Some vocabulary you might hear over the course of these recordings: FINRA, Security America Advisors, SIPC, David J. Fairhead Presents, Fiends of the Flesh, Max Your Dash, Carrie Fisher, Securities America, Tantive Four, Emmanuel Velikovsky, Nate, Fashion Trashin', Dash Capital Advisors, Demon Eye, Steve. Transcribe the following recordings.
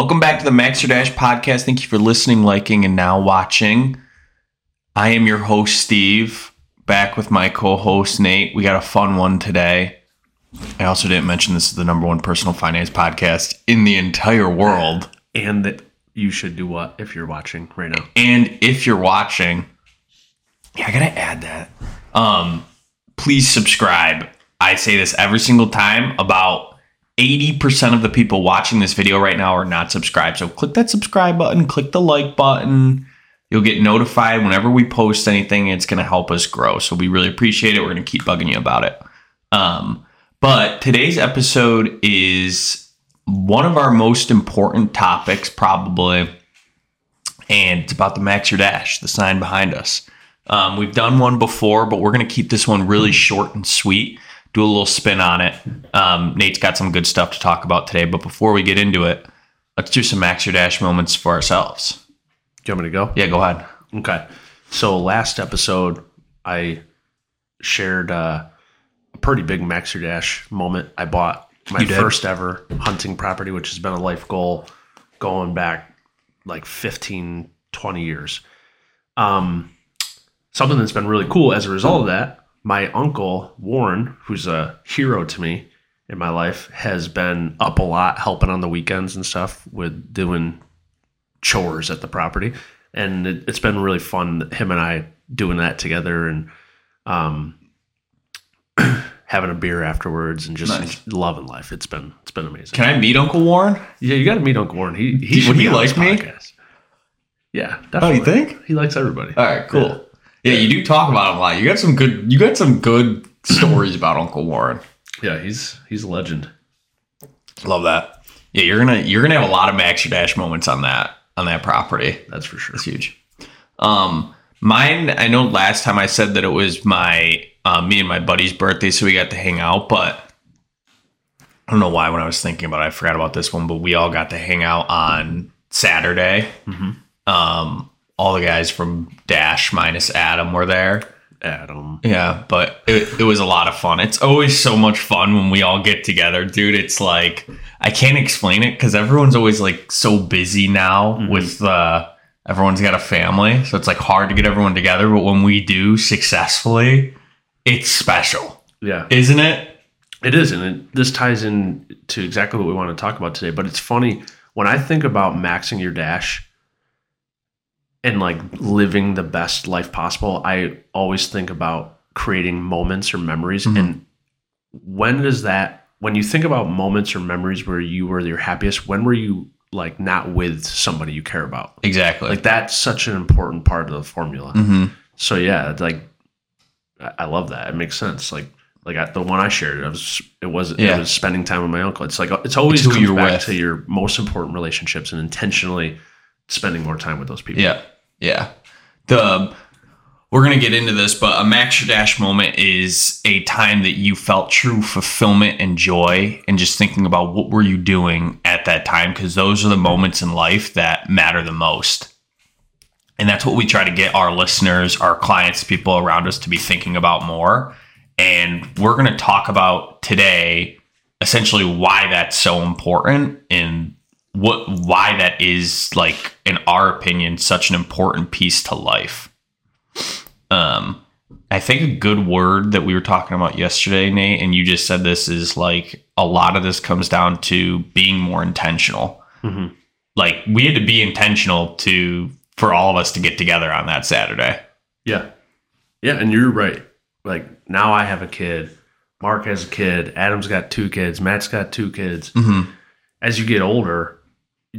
Welcome back to the Max Your Dash podcast. Thank you for listening, liking, and now watching. I am your host, Steve, back with my co-host, Nate. We got a fun one today. I also didn't mention this is the number one personal finance podcast in the entire world. And that you should do what if you're watching right now. And if you're watching, yeah, I got to add that. Please subscribe. I say this every single time. About 80% of the people watching this video right now are not subscribed. So click that subscribe button, click the like button. You'll get notified whenever we post anything. It's going to help us grow. So we really appreciate it. We're going to keep bugging you about it. But today's episode is one of our most important topics probably. And it's about the Max Your Dash, the sign behind us. We've done one before, but we're going to keep this one really short and sweet. Do a little spin on it. Nate's got some good stuff to talk about today, but before we get into it, let's do some Max Your Dash moments for ourselves. Do you want me to go? Yeah, go ahead. Okay. So last episode, I shared a pretty big Max Your Dash moment. I bought my first ever hunting property, which has been a life goal going back like 15, 20 years. Something that's been really cool as a result of that, my uncle, Warren, who's a hero to me in my life, has been up a lot helping on the weekends and stuff with doing chores at the property. And it's been really fun, him and I doing that together and having a beer afterwards and just loving life. It's been amazing. Can I meet Uncle Warren? Yeah, you got to meet Uncle Warren. He would he like me? Yeah, definitely. Oh, you think? He likes everybody. All right, cool. Yeah. Yeah, you do talk about him a lot. You got some good stories about Uncle Warren. Yeah, he's a legend. Love that. Yeah, you're gonna have a lot of Max Your Dash moments on that property. That's for sure. It's huge. Mine. I know last time I said that it was my me and my buddy's birthday, so we got to hang out. But I don't know why when I was thinking about it, I forgot about this one. But we all got to hang out on Saturday. Mm-hmm. All the guys from Dash minus Adam were there. Adam. Yeah, but it was a lot of fun. It's always so much fun when we all get together, dude. It's like, I can't explain it because everyone's always like so busy now with everyone's got a family. So it's like hard to get everyone together. But when we do successfully, it's special. Yeah. Isn't it? It is. And this ties in to exactly what we want to talk about today. But it's funny when I think about maxing your Dash and like living the best life possible, I always think about creating moments or memories. Mm-hmm. And when you think about moments or memories where you were your happiest, when were you like not with somebody you care about? Exactly. Like that's such an important part of the formula. Mm-hmm. So yeah, like I love that. It makes sense. The one I shared, it was spending time with my uncle. It's like, it's always comes back to your most important relationships and intentionally spending more time with those people. Yeah. Yeah. We're going to get into this, but a Max Your Dash moment is a time that you felt true fulfillment and joy and just thinking about what were you doing at that time? Because those are the moments in life that matter the most. And that's what we try to get our listeners, our clients, people around us to be thinking about more. And we're going to talk about today, essentially why that's so important and why that is, like, in our opinion, such an important piece to life. I think a good word that we were talking about yesterday, Nate, and you just said this, is like a lot of this comes down to being more intentional. Mm-hmm. Like we had to be intentional for all of us to get together on that Saturday. Yeah. Yeah. And you're right. Like now I have a kid, Mark has a kid, Adam's got two kids, Matt's got two kids. Mm-hmm. As you get older,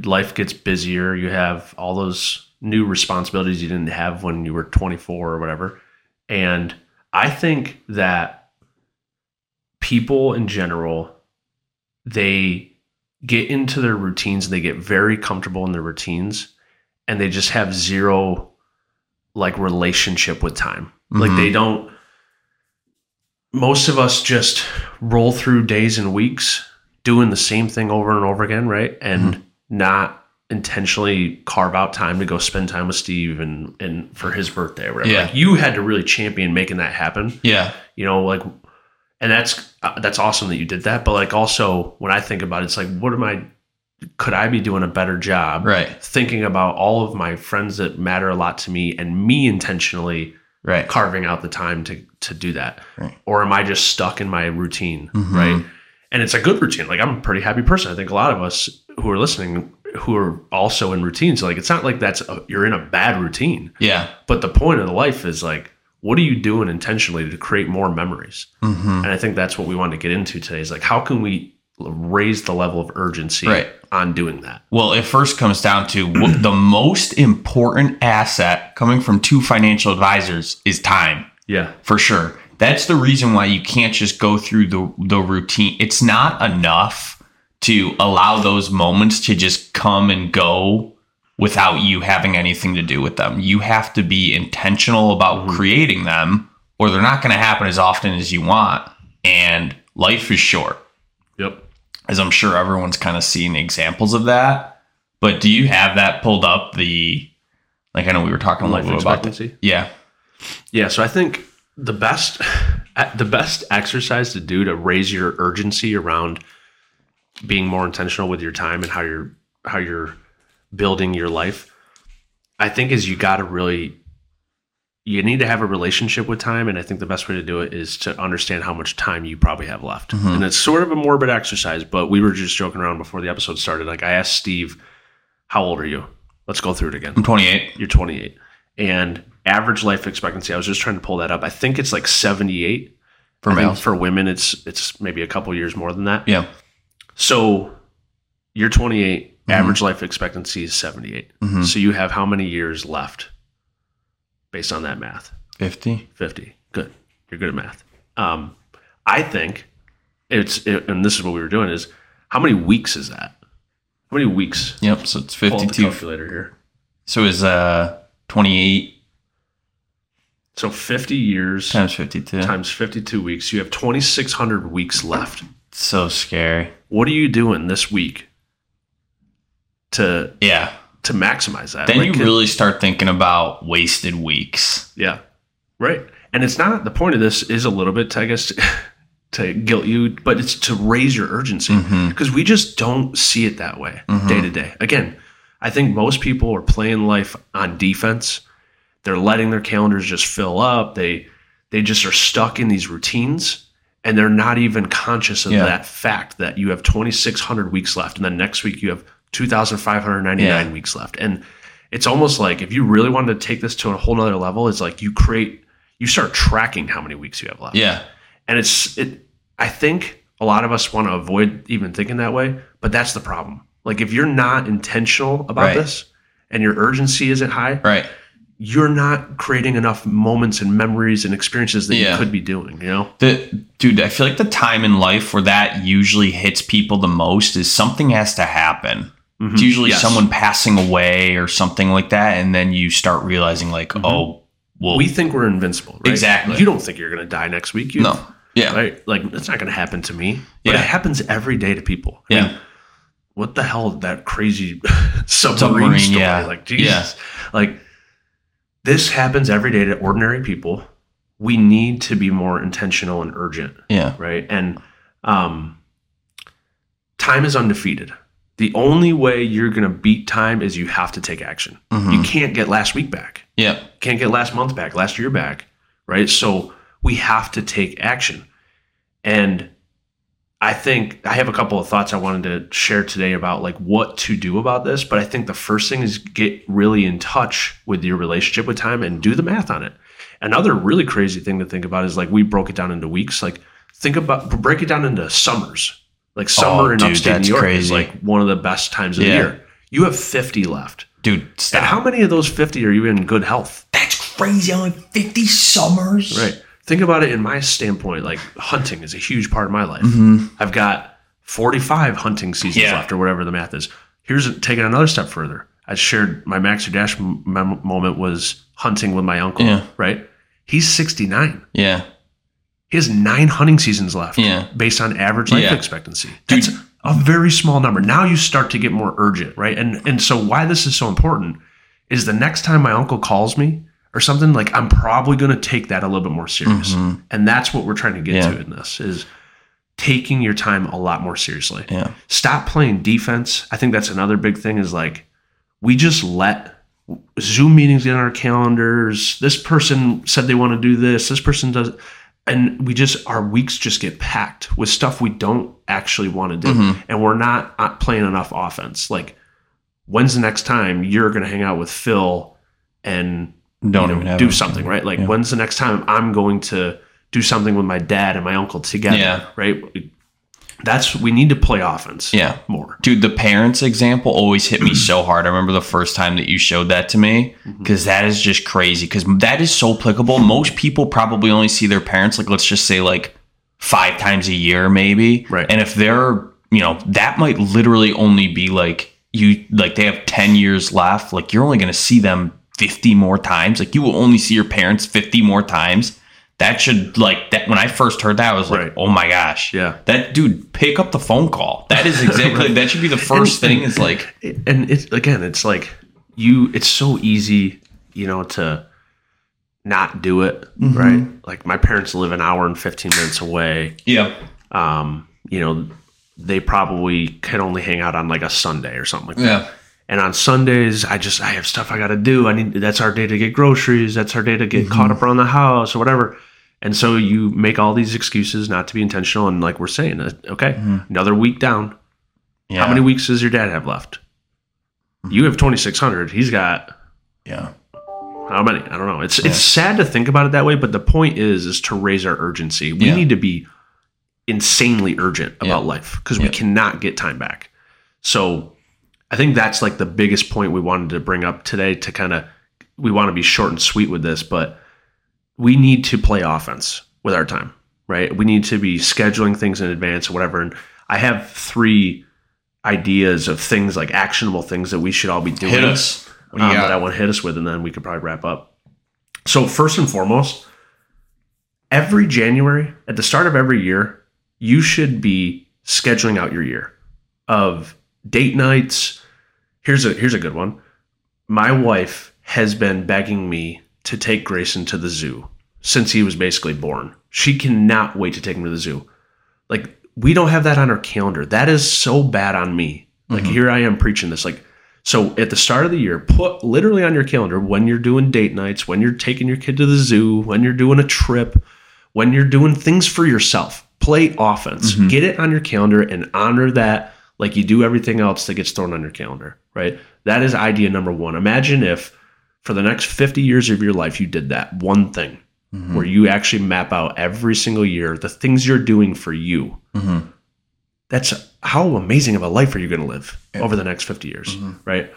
life gets busier. You have all those new responsibilities you didn't have when you were 24 or whatever. And I think that people in general, they get into their routines and they get very comfortable in their routines and they just have zero like relationship with time. Mm-hmm. Like most of us just roll through days and weeks doing the same thing over and over again. Right. And mm-hmm. not intentionally carve out time to go spend time with Steve and for his birthday or whatever. Yeah. Like you had to really champion making that happen. Yeah. You know, like, and that's awesome that you did that. But like, also when I think about it, it's like, what am I could I be doing a better job? Right. Thinking about all of my friends that matter a lot to me and me intentionally carving out the time to do that. Right. Or am I just stuck in my routine? Mm-hmm. Right. And it's a good routine. Like, I'm a pretty happy person. I think a lot of us who are listening who are also in routines, like, it's not like that's you're in a bad routine. Yeah. But the point of the life is, like, what are you doing intentionally to create more memories? Mm-hmm. And I think that's what we want to get into today is, like, how can we raise the level of urgency on doing that? Well, it first comes down to the most important asset coming from two financial advisors is time. Yeah, for sure. That's the reason why you can't just go through the routine. It's not enough to allow those moments to just come and go without you having anything to do with them. You have to be intentional about creating them, or they're not going to happen as often as you want. And life is short. Yep. As I'm sure everyone's kind of seen examples of that. But do you have that pulled up? I know we were talking a little bit about that. Yeah. Yeah. So I think the best exercise to do to raise your urgency around being more intentional with your time and how you're building your life, I think, is you need to have a relationship with time. And I think the best way to do it is to understand how much time you probably have left. Mm-hmm. And it's sort of a morbid exercise, but we were just joking around before the episode started. Like, I asked Steve, how old are you? Let's go through it again. I'm 28. You're 28. And average life expectancy, I was just trying to pull that up. I think it's like 78 for males. For women, it's maybe a couple years more than that. Yeah. So you're 28. Average life expectancy is 78. Mm-hmm. So you have how many years left based on that math? 50. 50. Good. You're good at math. I think and this is what we were doing, is how many weeks is that? How many weeks? Yep. So it's 52. Pull up the calculator here. So it's 28. So 50 years. Times 52. Times 52 weeks. You have 2,600 weeks left. So scary. What are you doing this week to maximize that? Then, like, you really start thinking about wasted weeks. Yeah, right. And it's not, the point of this is a little bit, I guess, to guilt you, but it's to raise your urgency, because we just don't see it that way day to day. Again, I think most people are playing life on defense. They're letting their calendars just fill up. They just are stuck in these routines. And they're not even conscious of that fact that you have 2,600 weeks left. And then next week you have 2,599 weeks left. And it's almost like, if you really wanted to take this to a whole nother level, it's like you start tracking how many weeks you have left. Yeah. And I think a lot of us want to avoid even thinking that way, but that's the problem. Like, if you're not intentional about this and your urgency isn't high, you're not creating enough moments and memories and experiences that you could be doing, you know? Dude, I feel like the time in life where that usually hits people the most is something has to happen. Mm-hmm. It's usually someone passing away or something like that, and then you start realizing, like, oh, well... we think we're invincible, right? Exactly. You don't think you're going to die next week. No. Yeah. Right? Like, that's not going to happen to me. But it happens every day to people. I mean, what the hell, that crazy submarine story? Yeah. Like, Jesus. Yeah. Like... this happens every day to ordinary people. We need to be more intentional and urgent. Yeah. Right. And time is undefeated. The only way you're going to beat time is you have to take action. Mm-hmm. You can't get last week back. Yeah. Can't get last month back, last year back. Right. So we have to take action. And I think I have a couple of thoughts I wanted to share today about, like, what to do about this. But I think the first thing is get really in touch with your relationship with time and do the math on it. Another really crazy thing to think about is, like, we broke it down into weeks. Like, break it down into summers. Like, summer in upstate New York is, like, one of the best times of the year. You have 50 left. Dude, stop. And how many of those 50 are you in good health? That's crazy. I'm like, 50 summers? Right. Think about it in my standpoint, like, hunting is a huge part of my life. Mm-hmm. I've got 45 hunting seasons left, or whatever the math is. Here's taking another step further. I shared my Max Your Dash moment was hunting with my uncle, right? He's 69. Yeah. He has 9 hunting seasons left based on average life expectancy. Dude. That's a very small number. Now you start to get more urgent, right? And so why this is so important is the next time my uncle calls me, or something, like, I'm probably going to take that a little bit more serious. Mm-hmm. And that's what we're trying to get to in this, is taking your time a lot more seriously. Yeah. Stop playing defense. I think that's another big thing is like, we just let Zoom meetings get on our calendars. This person said they want to do this. This person does. And we just, our weeks just get packed with stuff we don't actually want to do. Mm-hmm. And we're not playing enough offense. Like, when's the next time you're going to hang out with Phil and do something, right? Like, yeah. When's the next time I'm going to do something with my dad and my uncle together, yeah. right? We need to play offense more. Dude, the parents example always hit me so hard. I remember the first time that you showed that to me, because that is just crazy, because that is so applicable. Most people probably only see their parents, like, let's just say like 5 times a year maybe. Right. And if they're, that might literally only be like they have 10 years left. Like, you're only going to see them 50 more times. Like, you will only see your parents 50 more times. That should, when I first heard that, I was like, right. Oh my gosh. Yeah. That dude, pick up the phone call. That is exactly, right. That should be the first thing is like. And it's, again, it's like it's so easy, to not do it, mm-hmm. right? Like, my parents live an hour and 15 minutes away. Yeah. They probably can only hang out on like a Sunday or something like that. Yeah. And on Sundays, I have stuff I got to do. That's our day to get groceries. That's our day to get caught up around the house or whatever. And so you make all these excuses not to be intentional. And like we're saying, okay, another week down. Yeah. How many weeks does your dad have left? Mm-hmm. You have 2,600. He's got how many? I don't know. It's sad to think about it that way, but the point is to raise our urgency. We need to be insanely urgent about life, because we cannot get time back. So I think that's like the biggest point we wanted to bring up today, to we want to be short and sweet with this, but we need to play offense with our time, right? We need to be scheduling things in advance or whatever. And I have 3 ideas of things, like actionable things that we should all be doing. Hit us. That I want to hit us with, and then we could probably wrap up. So first and foremost, every January, at the start of every year, you should be scheduling out your year of date nights. Here's a good one. My wife has been begging me to take Grayson to the zoo since he was basically born. She cannot wait to take him to the zoo. Like, we don't have that on our calendar. That is so bad on me. Like, here I am preaching this. Like, so at the start of the year, put literally on your calendar when you're doing date nights, when you're taking your kid to the zoo, when you're doing a trip, when you're doing things for yourself. Play offense. Get it on your calendar and honor that, like you do everything else that gets thrown on your calendar, right? That is idea number 1. Imagine if for the next 50 years of your life, you did that one thing where you actually map out every single year the things you're doing for you. That's how amazing of a life are you going to live over the next 50 years, right?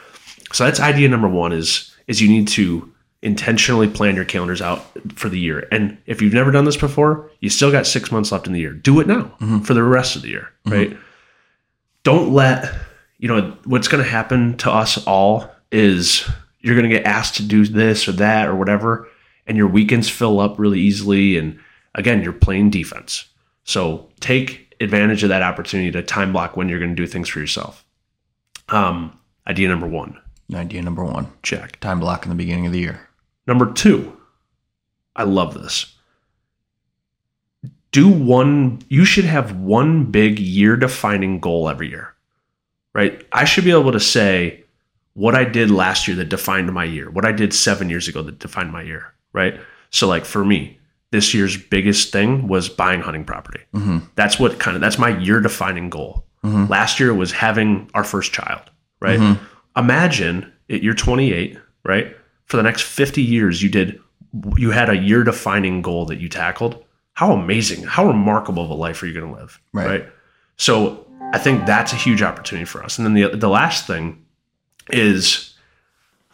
So that's idea number 1 is you need to intentionally plan your calendars out for the year. And if you've never done this before, you still got 6 months left in the year. Do it now for the rest of the year, right? Don't let, what's going to happen to us all is you're going to get asked to do this or that or whatever, and your weekends fill up really easily. And again, you're playing defense. So take advantage of that opportunity to time block when you're going to do things for yourself. Idea number 1. Check. Time block in the beginning of the year. Number 2. I love this. You should have one big year-defining goal every year, right? I should be able to say what I did last year that defined my year, what I did 7 years ago that defined my year, right? So like for me, this year's biggest thing was buying hunting property. That's my year-defining goal. Last year was having our first child, right? Imagine it, you're 28, right? For the next 50 years, you had a year-defining goal that you tackled. How amazing, how remarkable of a life are you going to live, right? So I think that's a huge opportunity for us. And then the last thing is,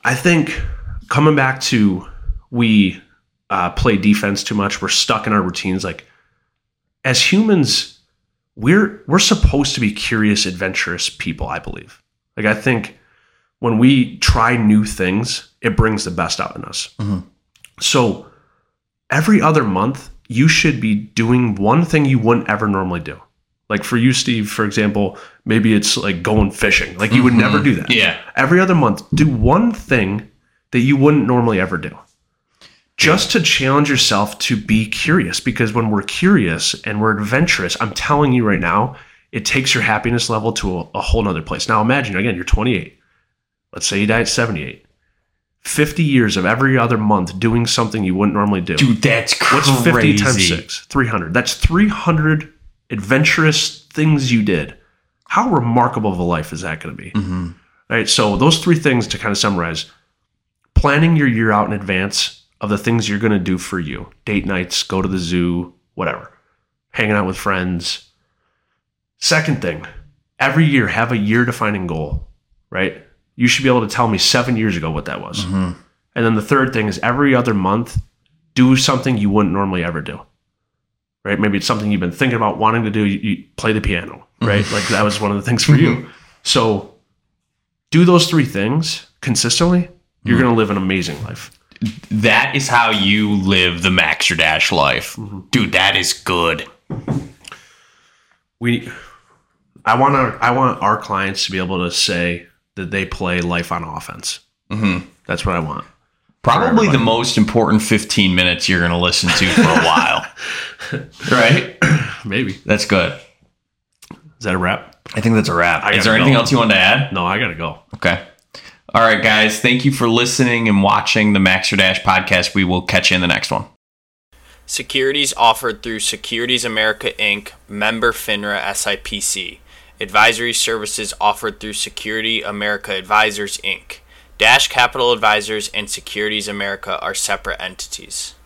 I think coming back to we play defense too much. We're stuck in our routines. Like, as humans, we're supposed to be curious, adventurous people, I believe. Like, I think when we try new things, it brings the best out in us. So every other month, you should be doing one thing you wouldn't ever normally do. Like for you, Steve, for example, maybe it's like going fishing. Like you would never do that. Yeah. Every other month, do one thing that you wouldn't normally ever do. just to challenge yourself to be curious, because when we're curious and we're adventurous, I'm telling you right now, it takes your happiness level to a whole nother place. Now imagine, again, you're 28. Let's say you die at 78. 50 years of every other month doing something you wouldn't normally do. Dude, that's crazy. What's 50 times 6? 300. That's 300 adventurous things you did. How remarkable of a life is that going to be? Mm-hmm. All right, so those three things to kind of summarize. Planning your year out in advance of the things you're going to do for you. Date nights, go to the zoo, whatever. Hanging out with friends. Second thing, every year have a year-defining goal, right? You should be able to tell me 7 years ago what that was. Mm-hmm. And then the third thing is every other month, do something you wouldn't normally ever do, right? Maybe it's something you've been thinking about wanting to do. You play the piano, right? Mm-hmm. Like that was one of the things for you. So do those three things consistently. You're going to live an amazing life. That is how you live the Max Your Dash life. Mm-hmm. Dude, that is good. I want our clients to be able to say that they play life on offense. Mm-hmm. That's what I want. Probably the most important 15 minutes you're going to listen to for a while. Right? Maybe. That's good. Is that a wrap? I think that's a wrap. Is there anything else you want to add? No, I got to go. Okay. All right, guys. Thank you for listening and watching the Max Your Dash podcast. We will catch you in the next one. Securities offered through Securities America, Inc., member FINRA SIPC. Advisory services offered through Security America Advisors, Inc. Dash Capital Advisors and Securities America are separate entities.